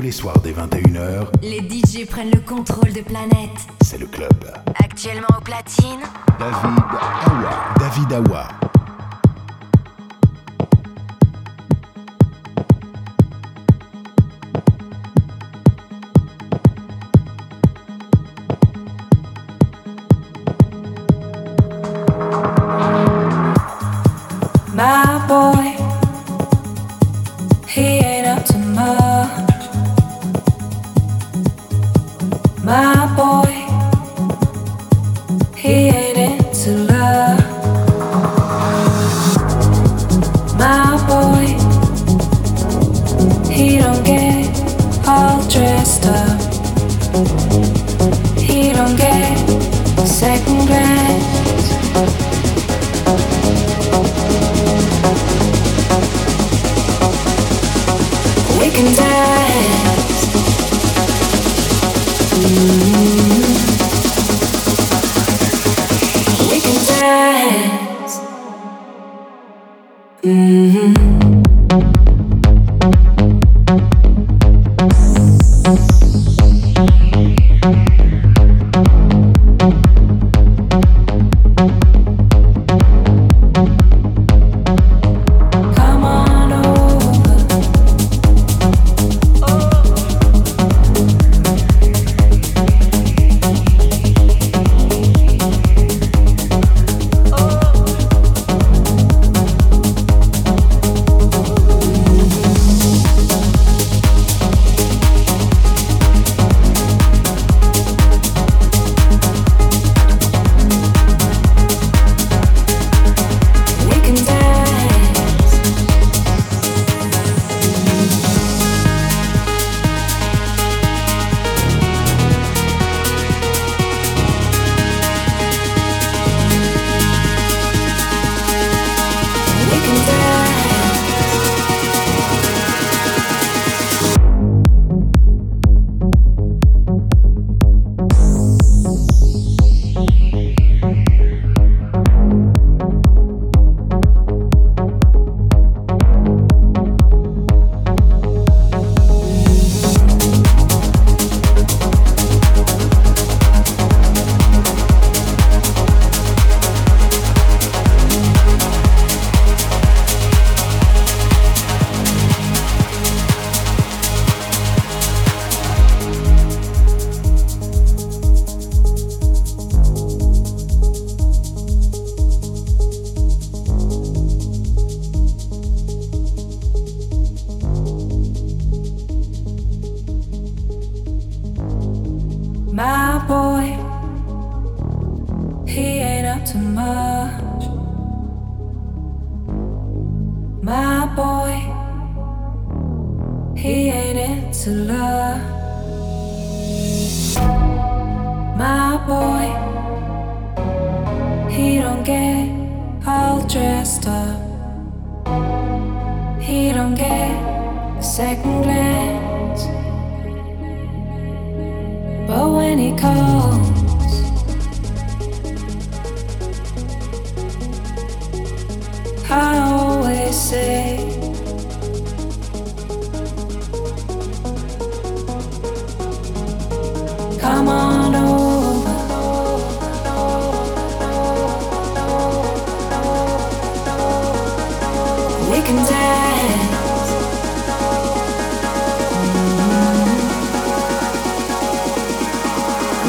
Tous les soirs dès 21h, les DJ prennent le contrôle de Planète. C'est le club. Actuellement au platine, David Awa.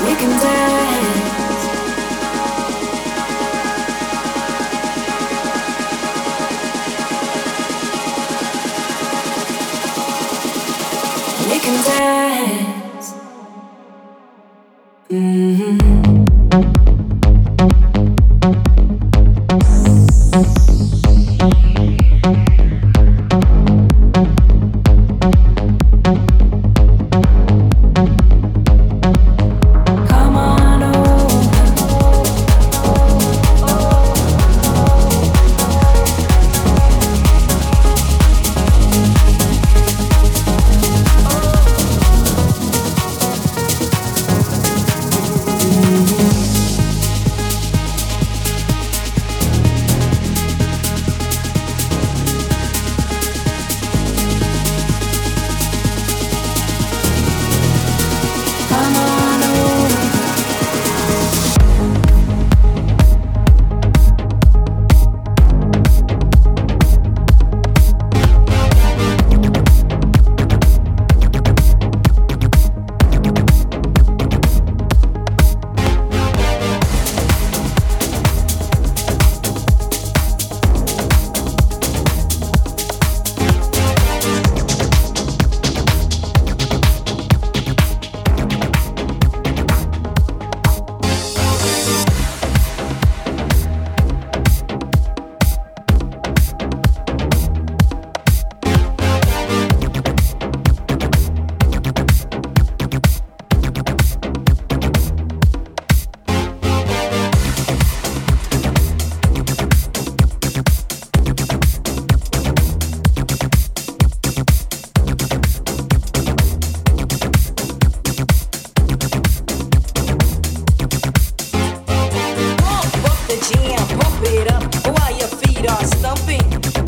We can dance. jam, pump it up while your feet are stumping.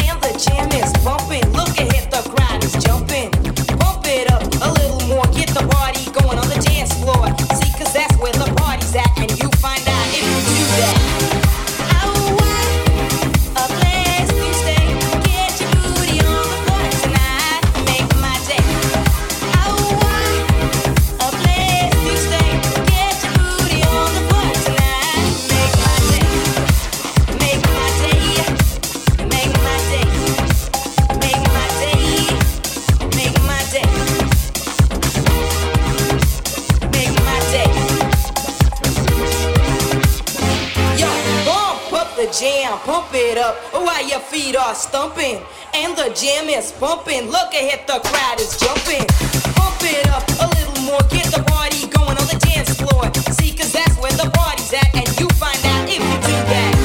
And the jam is bumping, look ahead, the crowd is jumping. Pump it up a little more, get the party going on the dance floor. See, cause that's where the party's at, and you find out if you do that. Pump it up while your feet are stumping and the jam is pumping. Look ahead, the crowd is jumping. Pump it up a little more, get the party going on the dance floor. See, cause that's where the party's at, and you find out if you do that.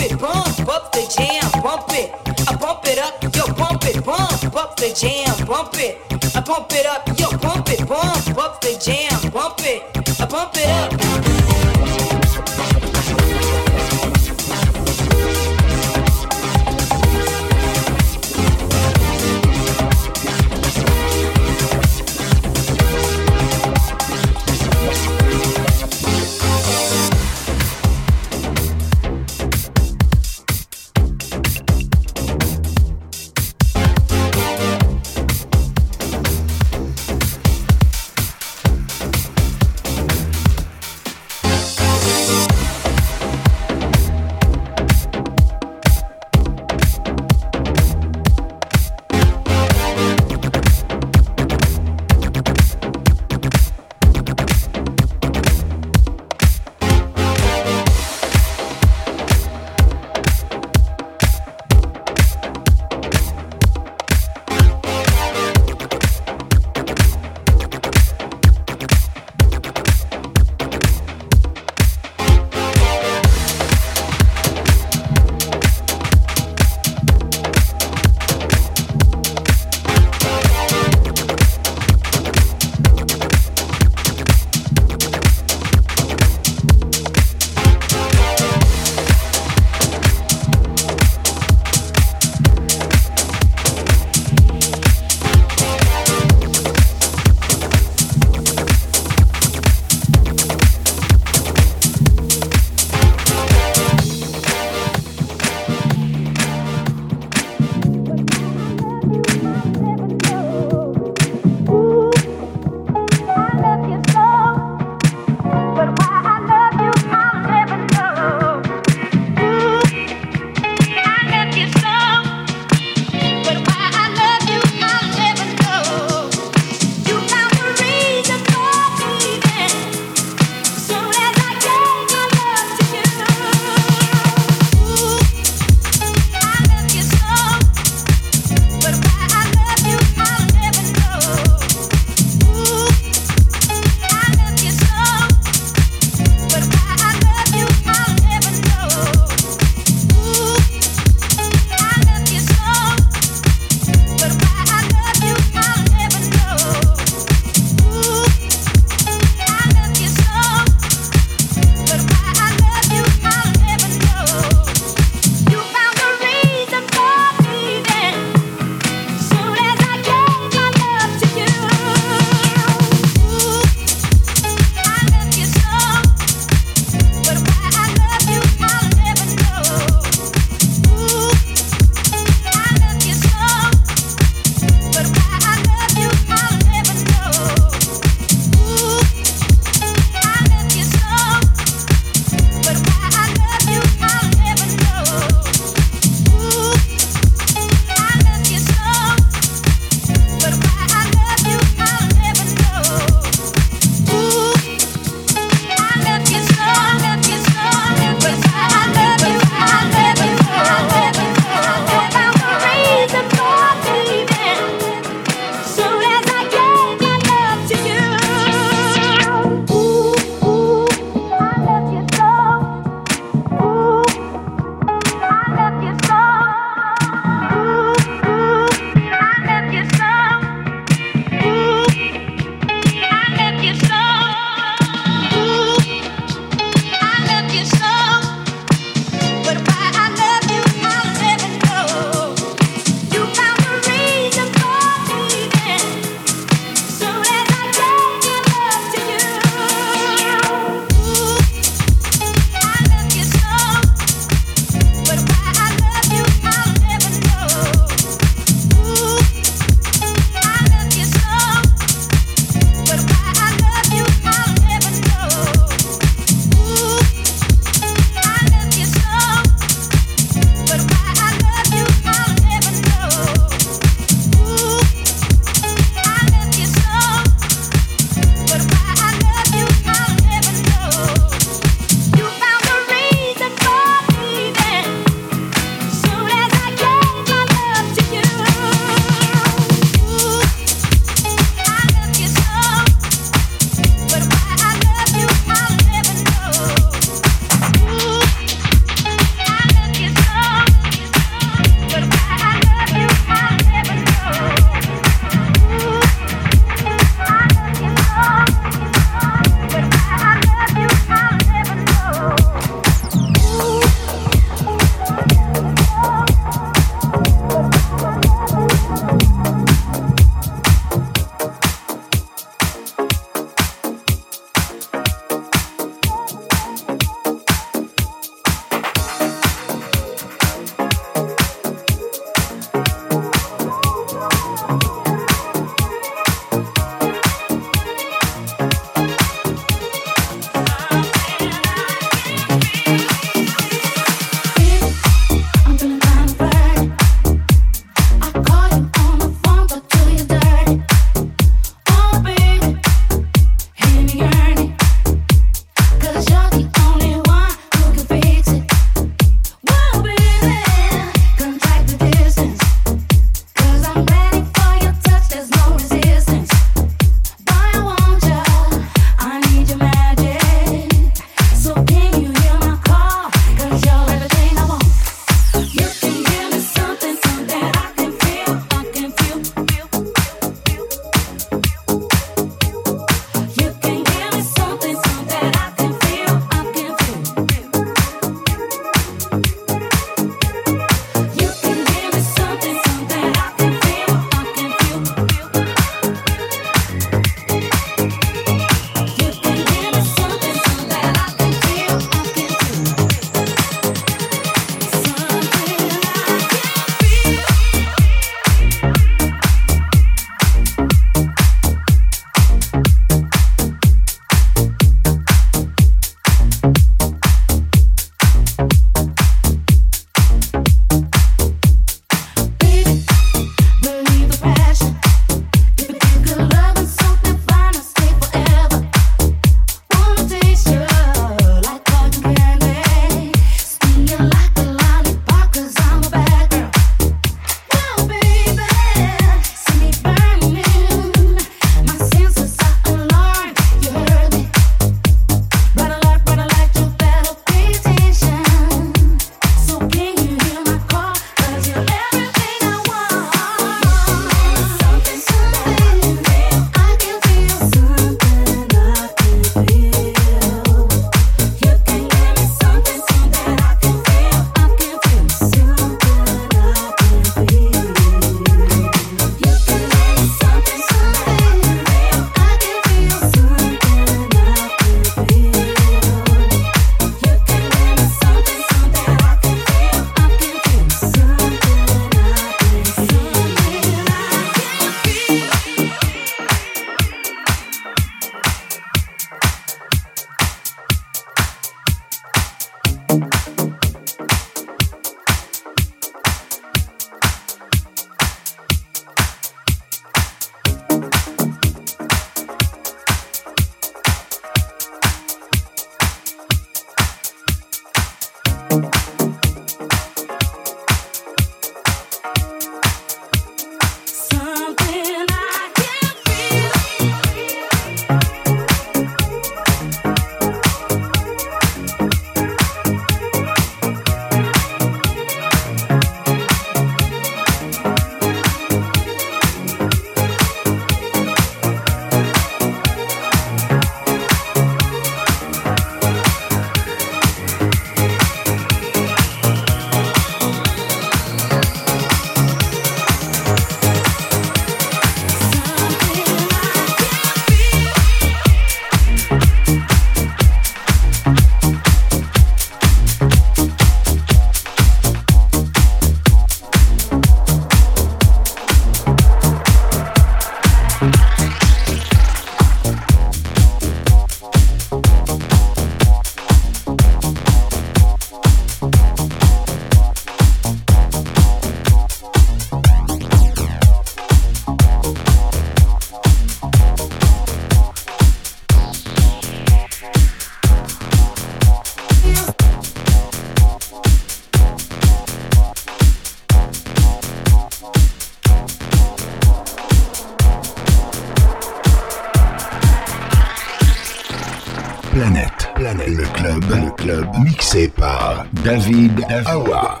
Planète. Le club mixé par David Awa.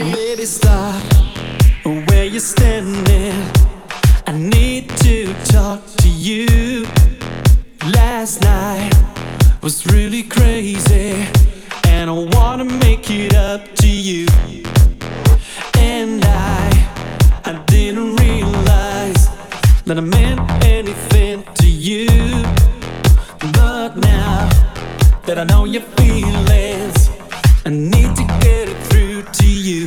Maybe stop where you're standing. I need to talk to you. Last night was really crazy, and I wanna make it up to you. And I didn't realize that I meant anything to you. But now that I know your feelings, I need to get it through to you.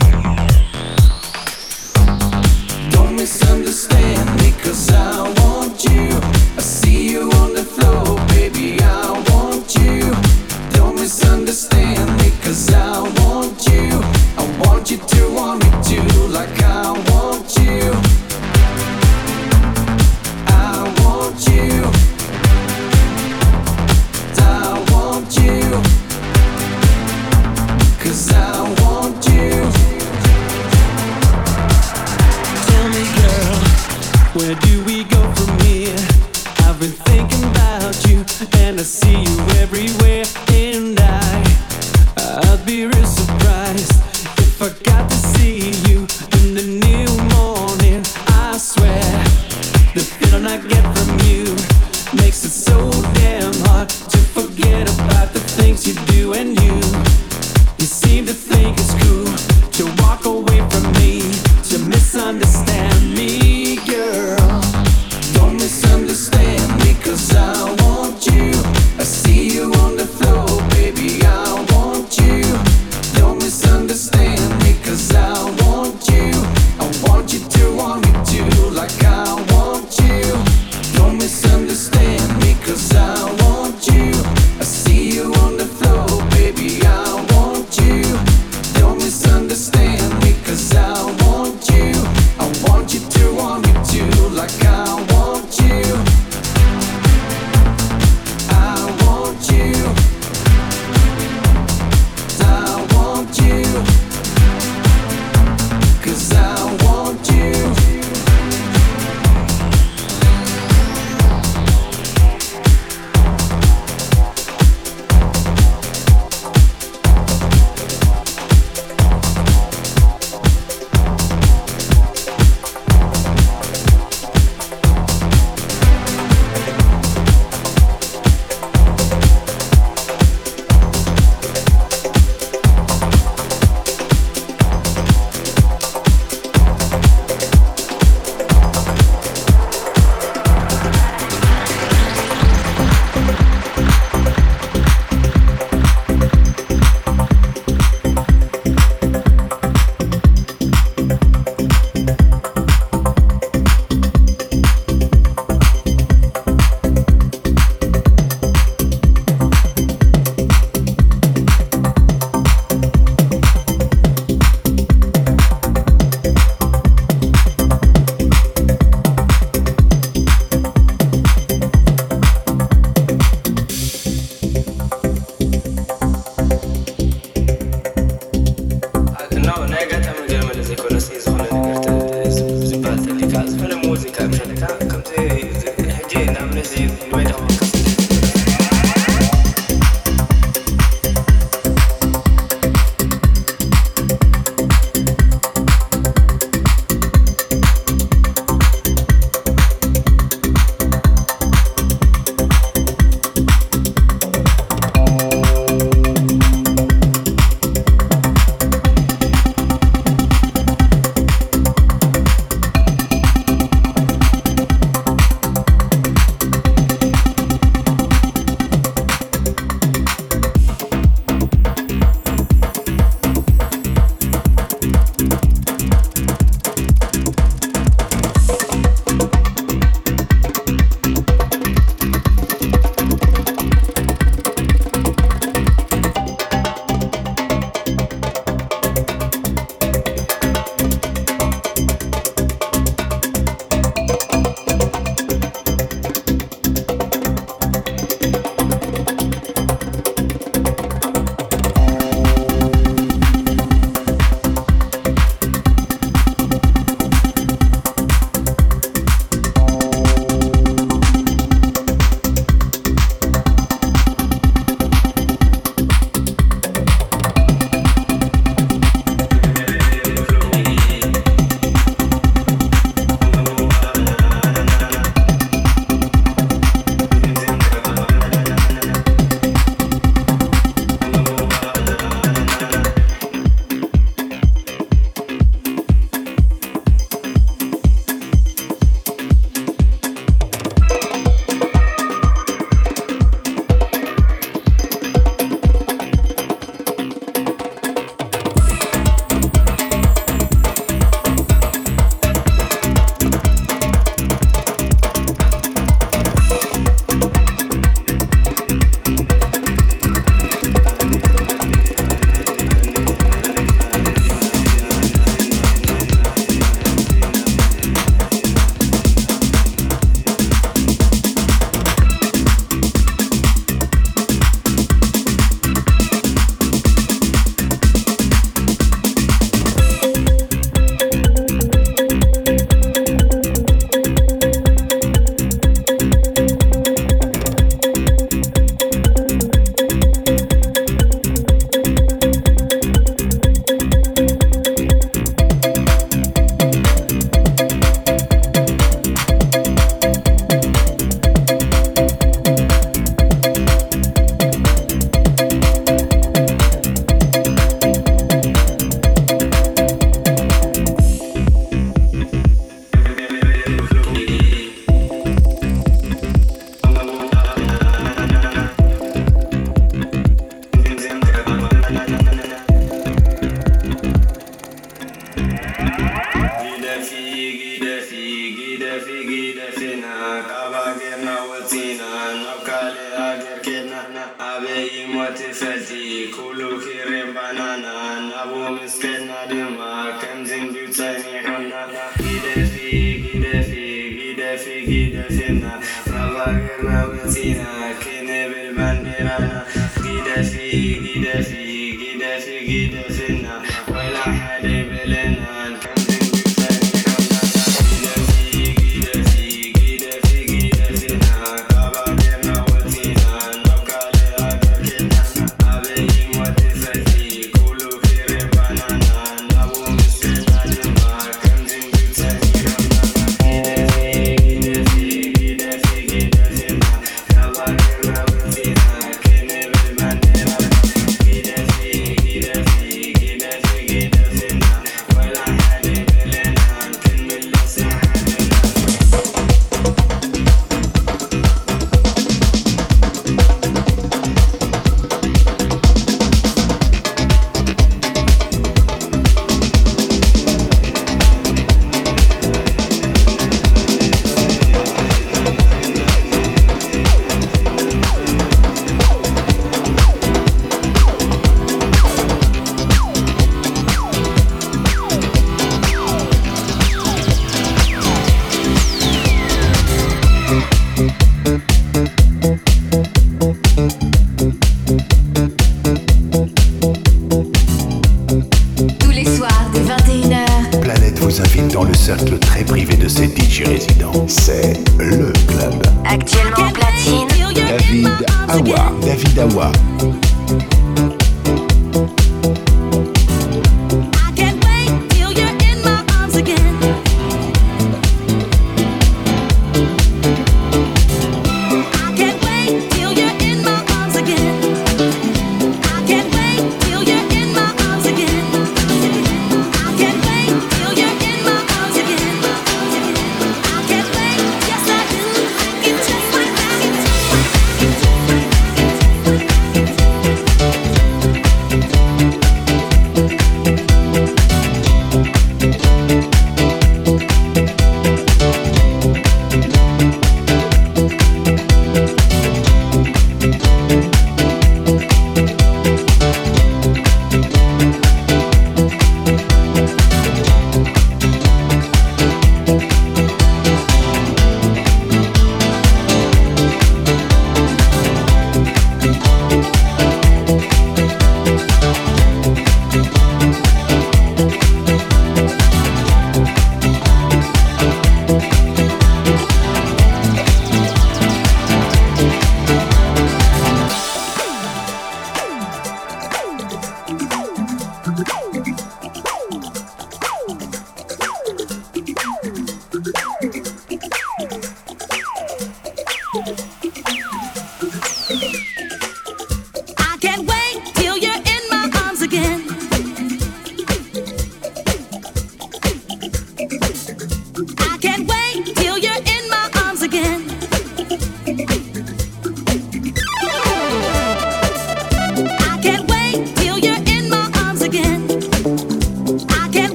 Don't misunderstand me, 'cause I want you. I see you on the floor, baby, I want you. Don't misunderstand me, 'cause I want you.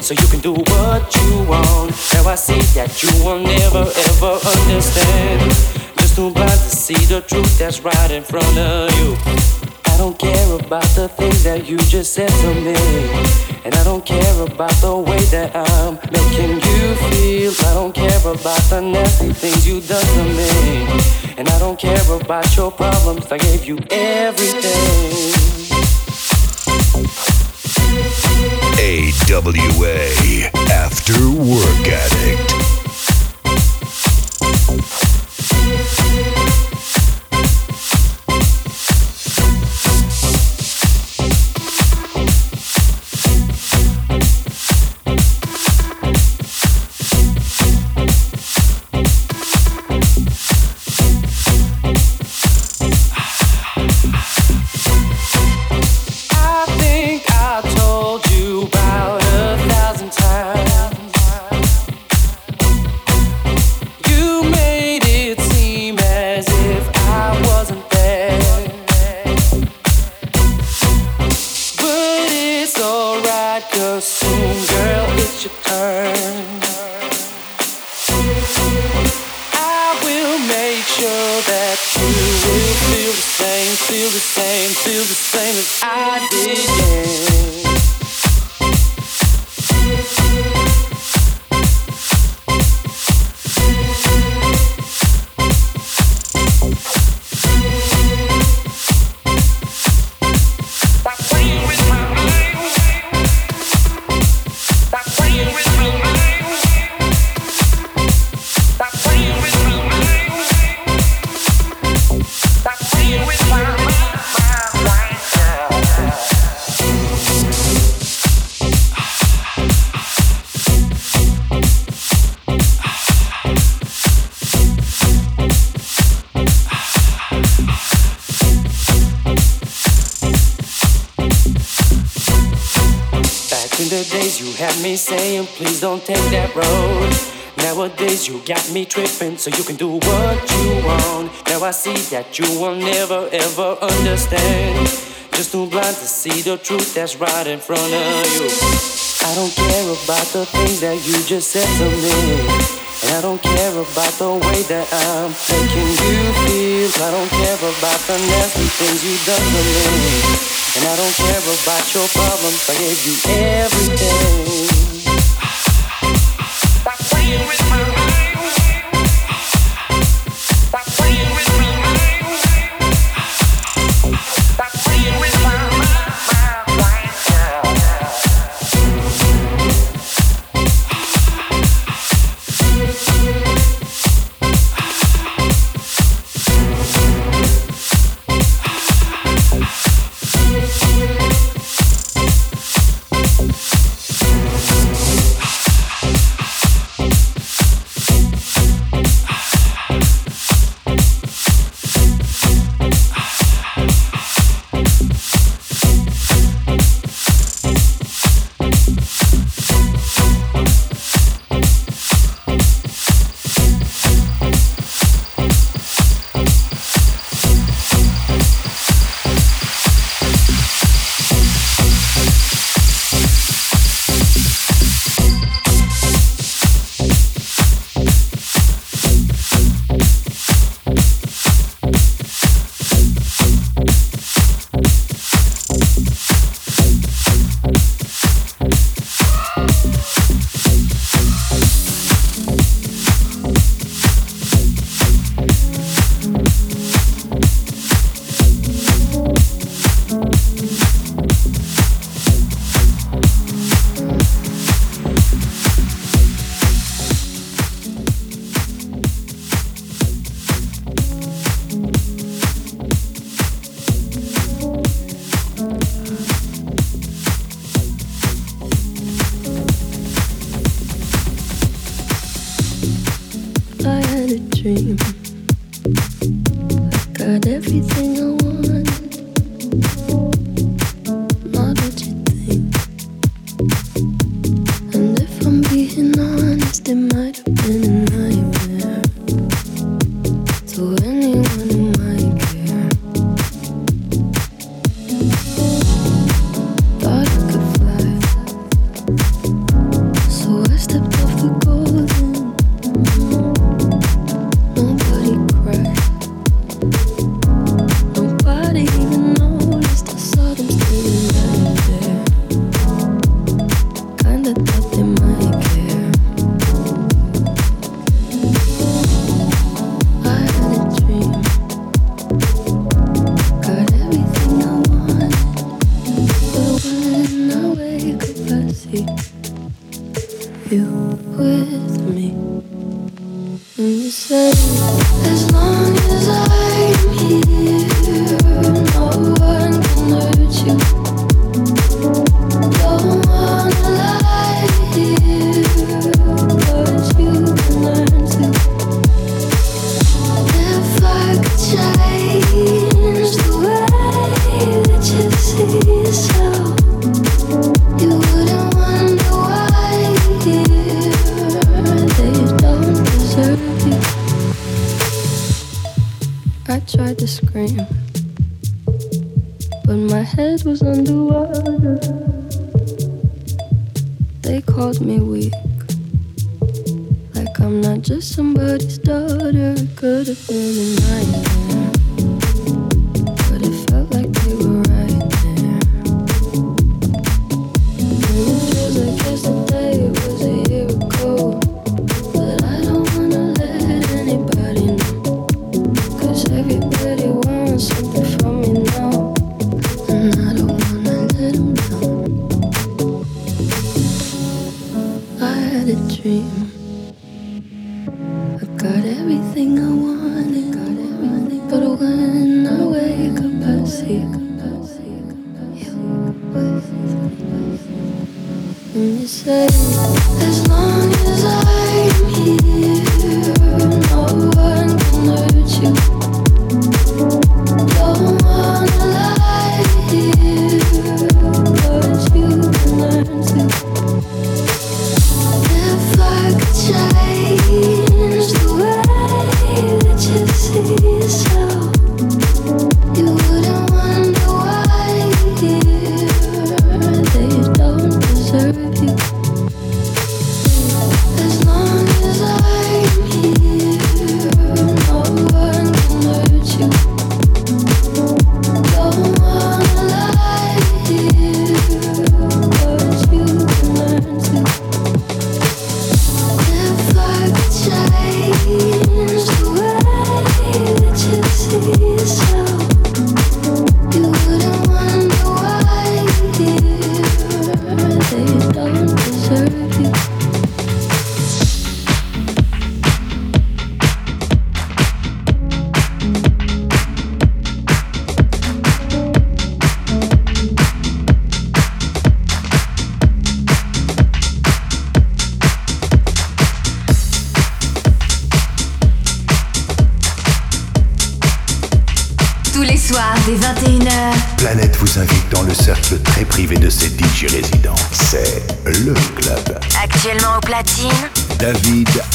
So you can do what you want. Now I see that you will never ever understand. Just too blind to see the truth that's right in front of you. I don't care about the things that you just said to me, and I don't care about the way that I'm making you feel. I don't care about the nasty things you done to me, and I don't care about your problems. I gave you everything. AWA After Work Addict. Saying please don't take that road. Nowadays you got me tripping, so you can do what you want. Now I see that you will never ever understand. Just too blind to see the truth that's right in front of you. I don't care about the things that you just said to me, and I don't care about the way that I'm making you feel. I don't care about the nasty things you done to me, and I don't care about your problems. I gave you everything.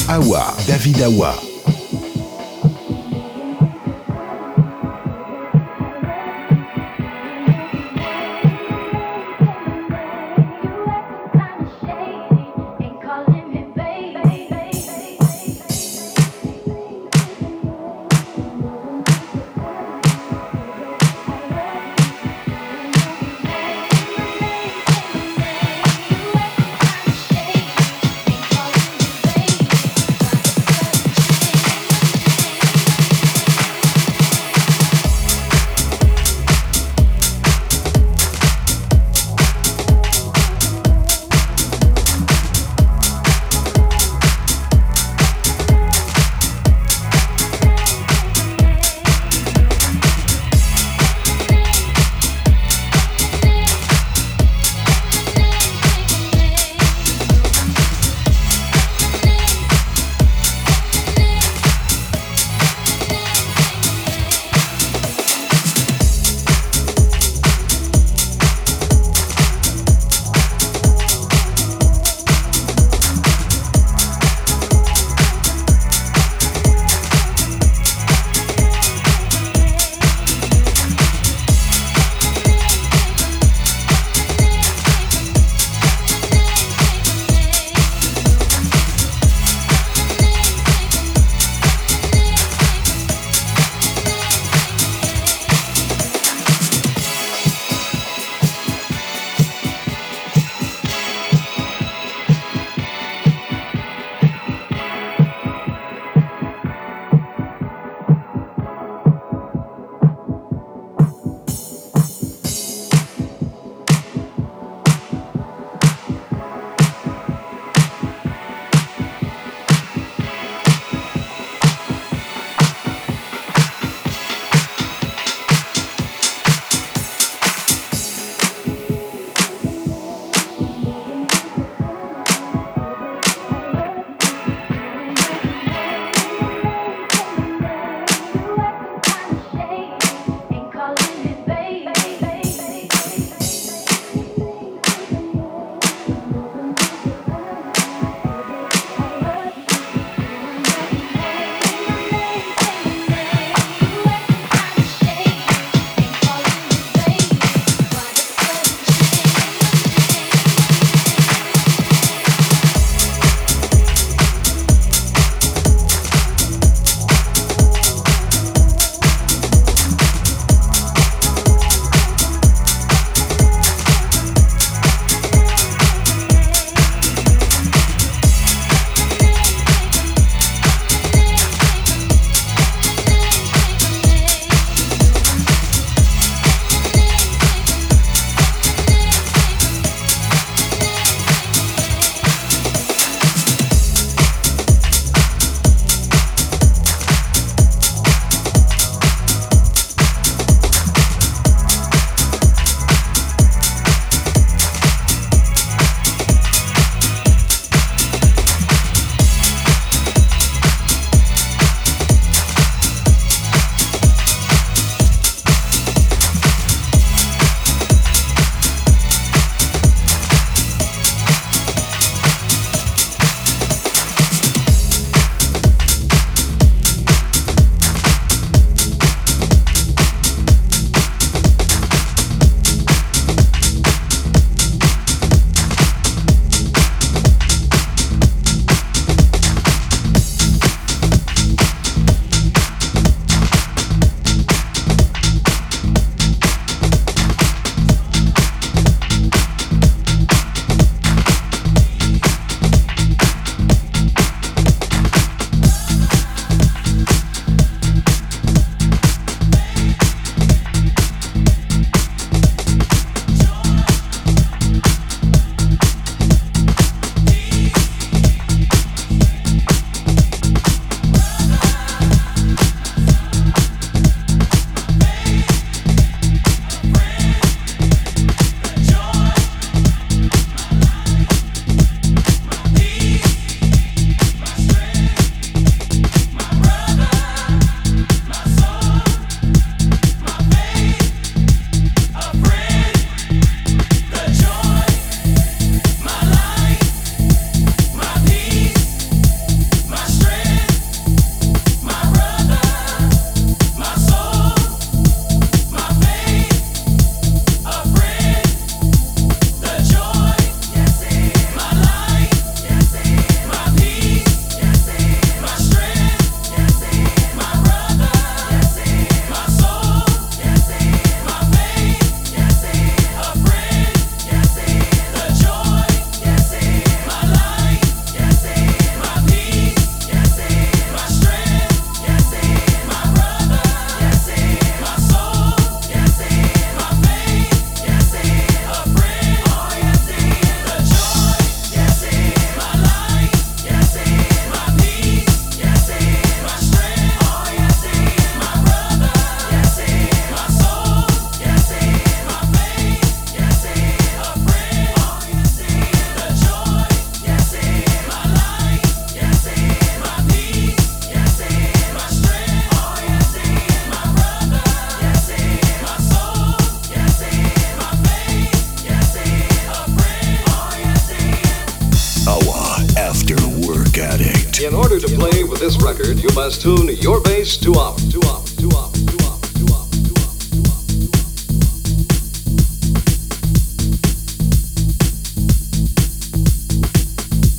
AWA. record, you must tune your bass to our.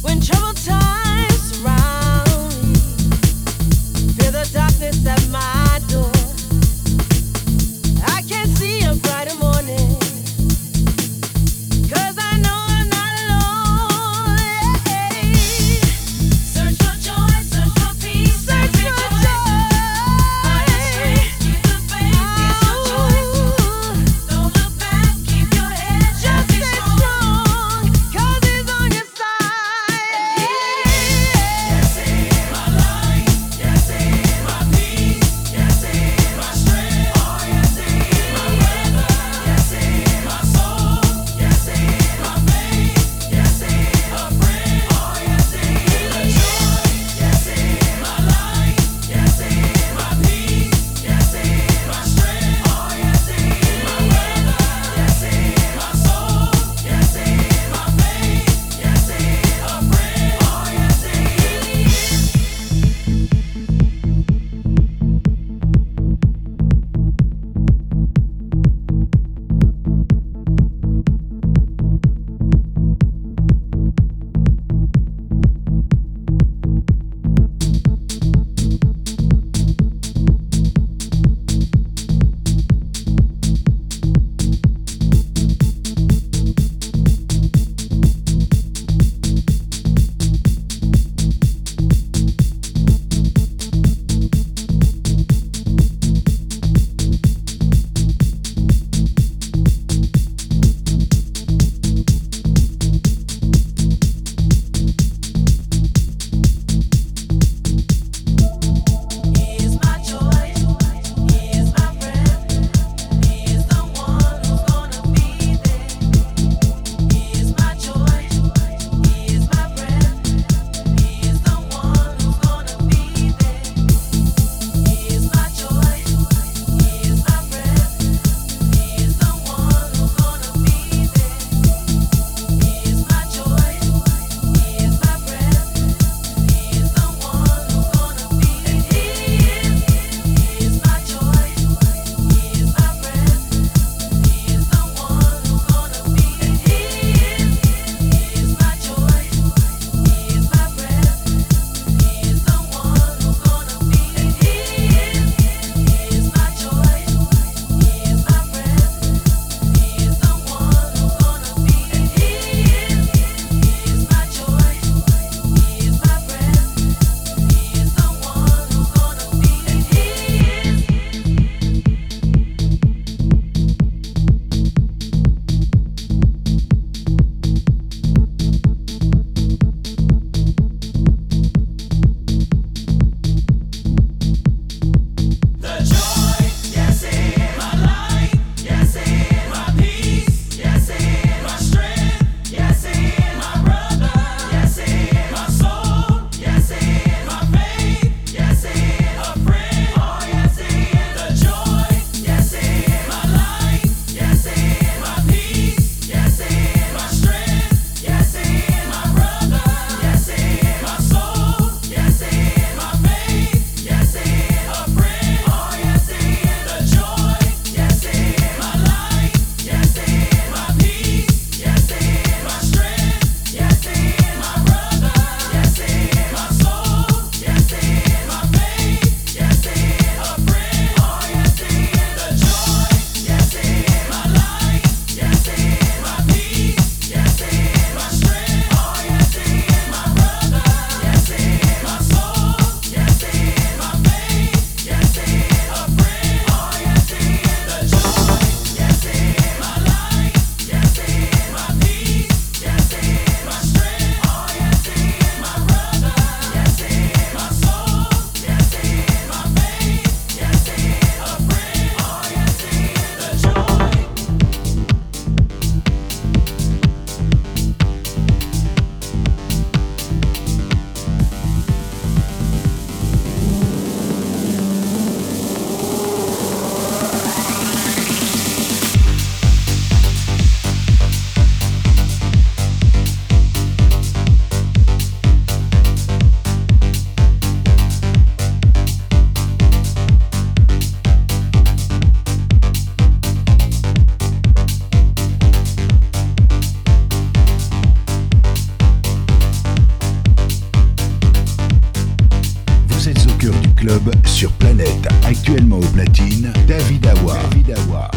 When troubled times surround me, feel the darkness at my door. I can't see a brighter morning, 'cause I know I'm not alone. Hey. Search for joy, search for peace, search for joy. d'AWA.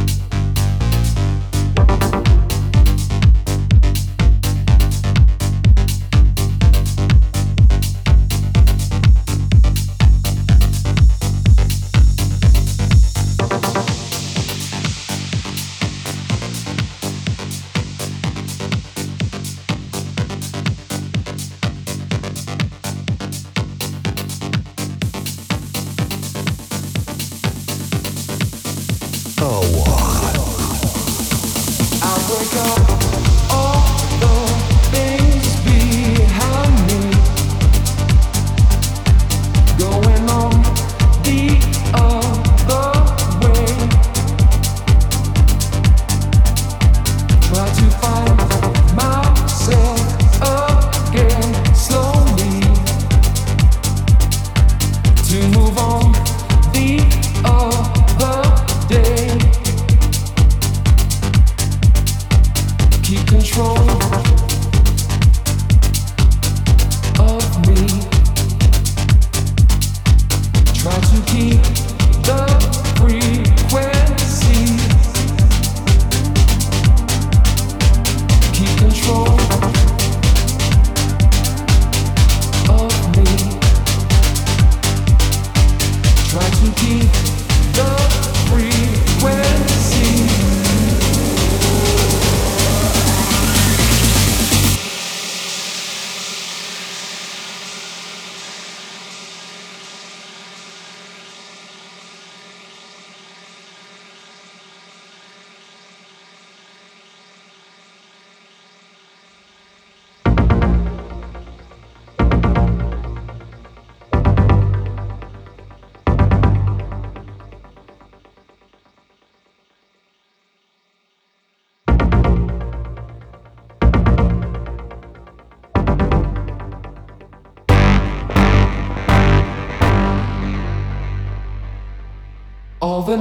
All the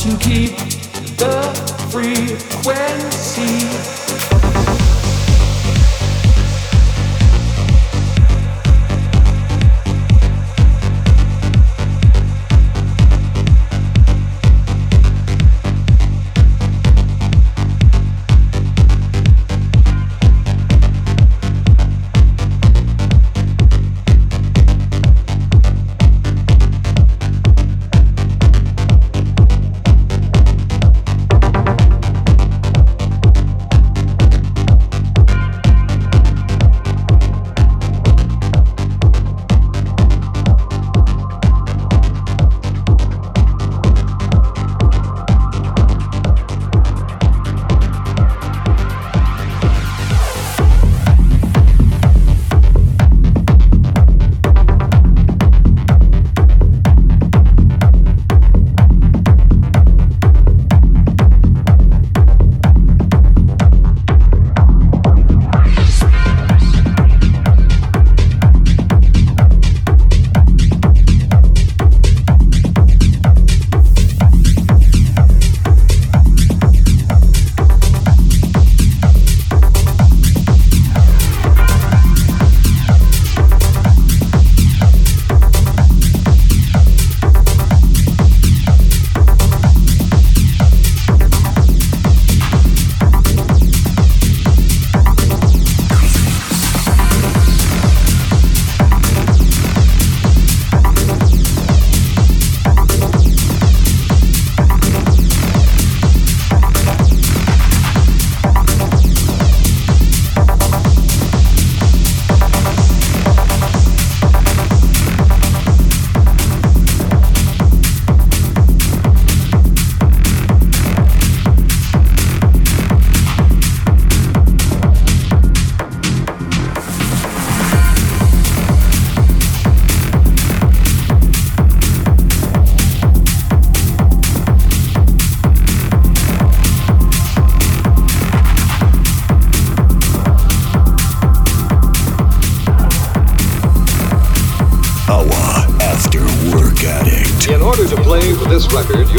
to keep the frequency.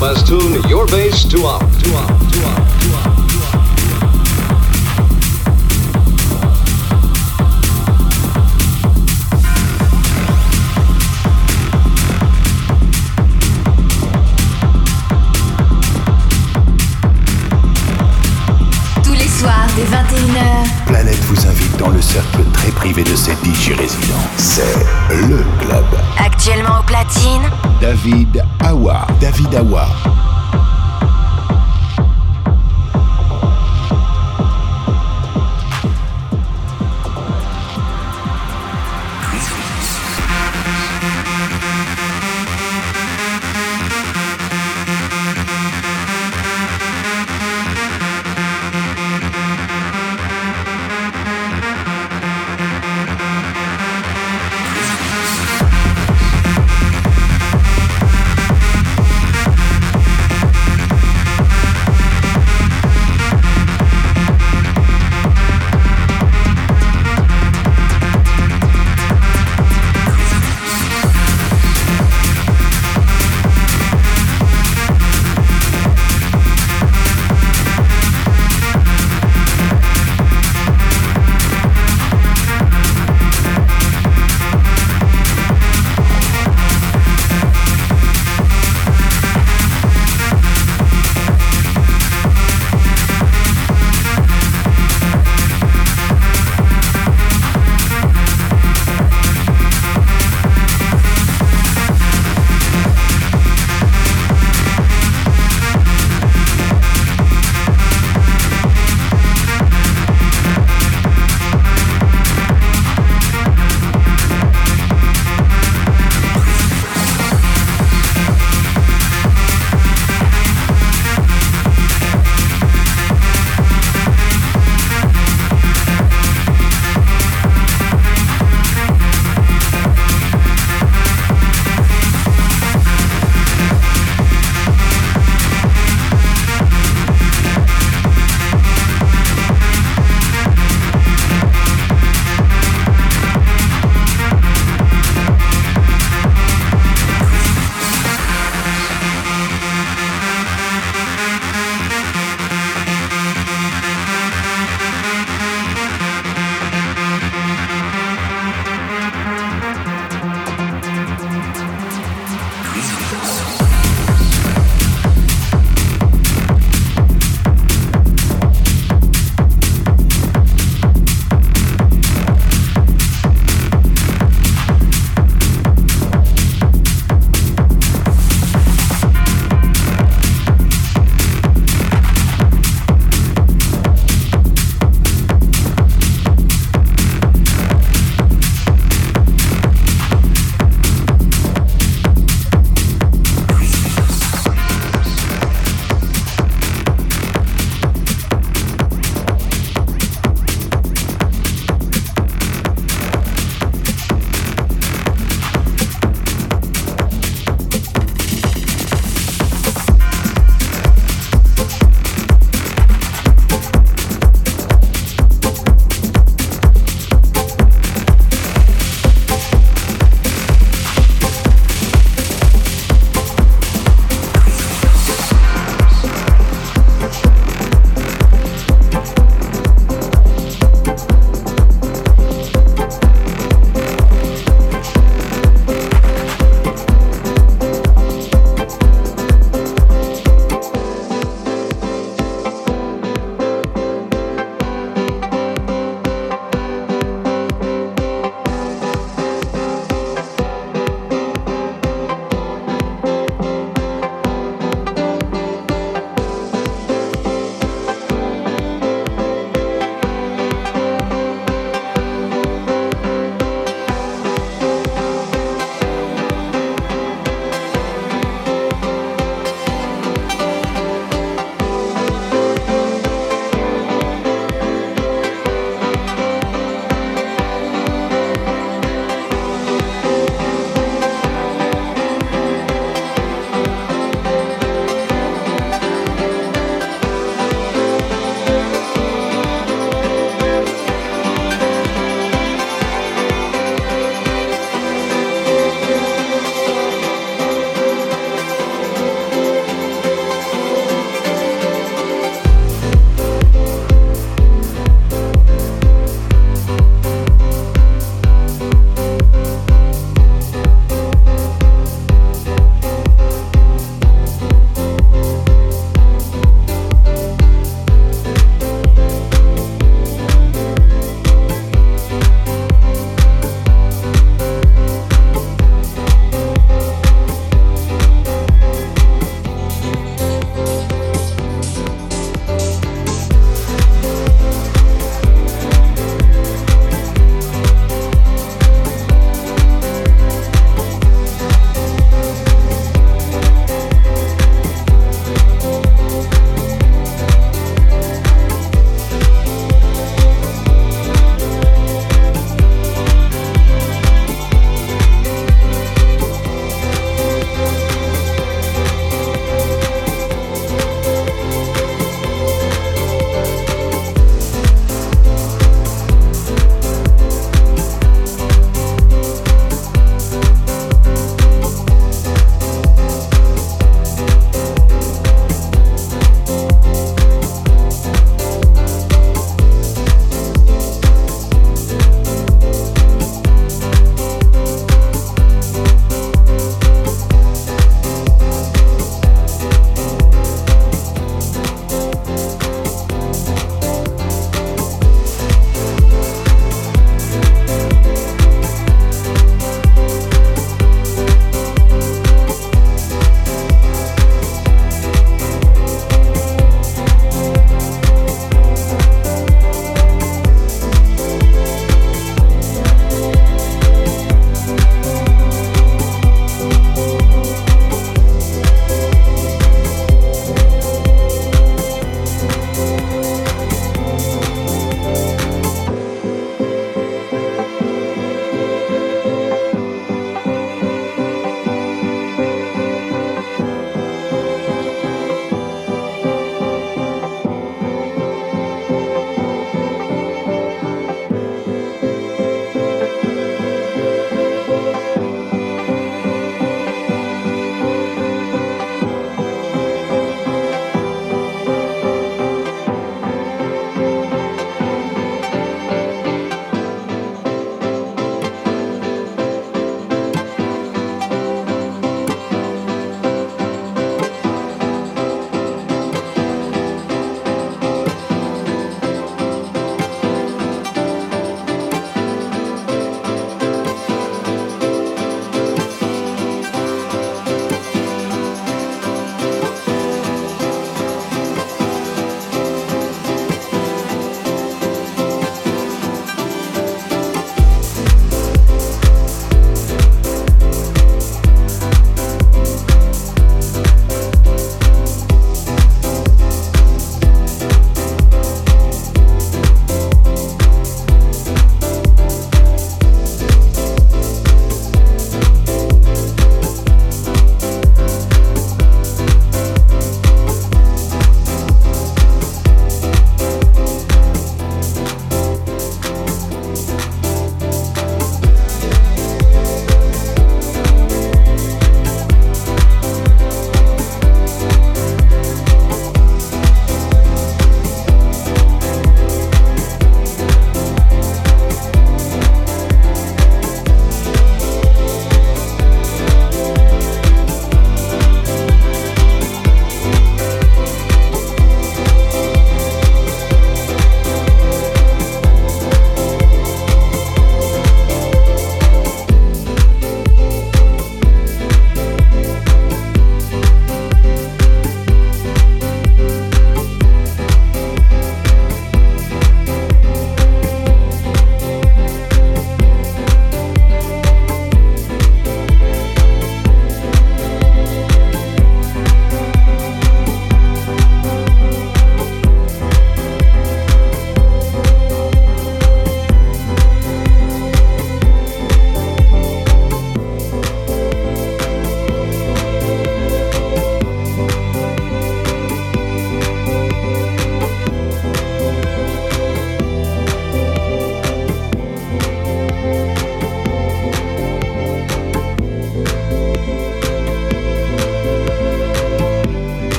Must tune your bass to up. Tous les soirs dès 21h, Planète vous invite dans le cercle très privé de ses DJ résidents. C'est le club. Actuellement au platine, David Awa.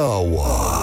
AWA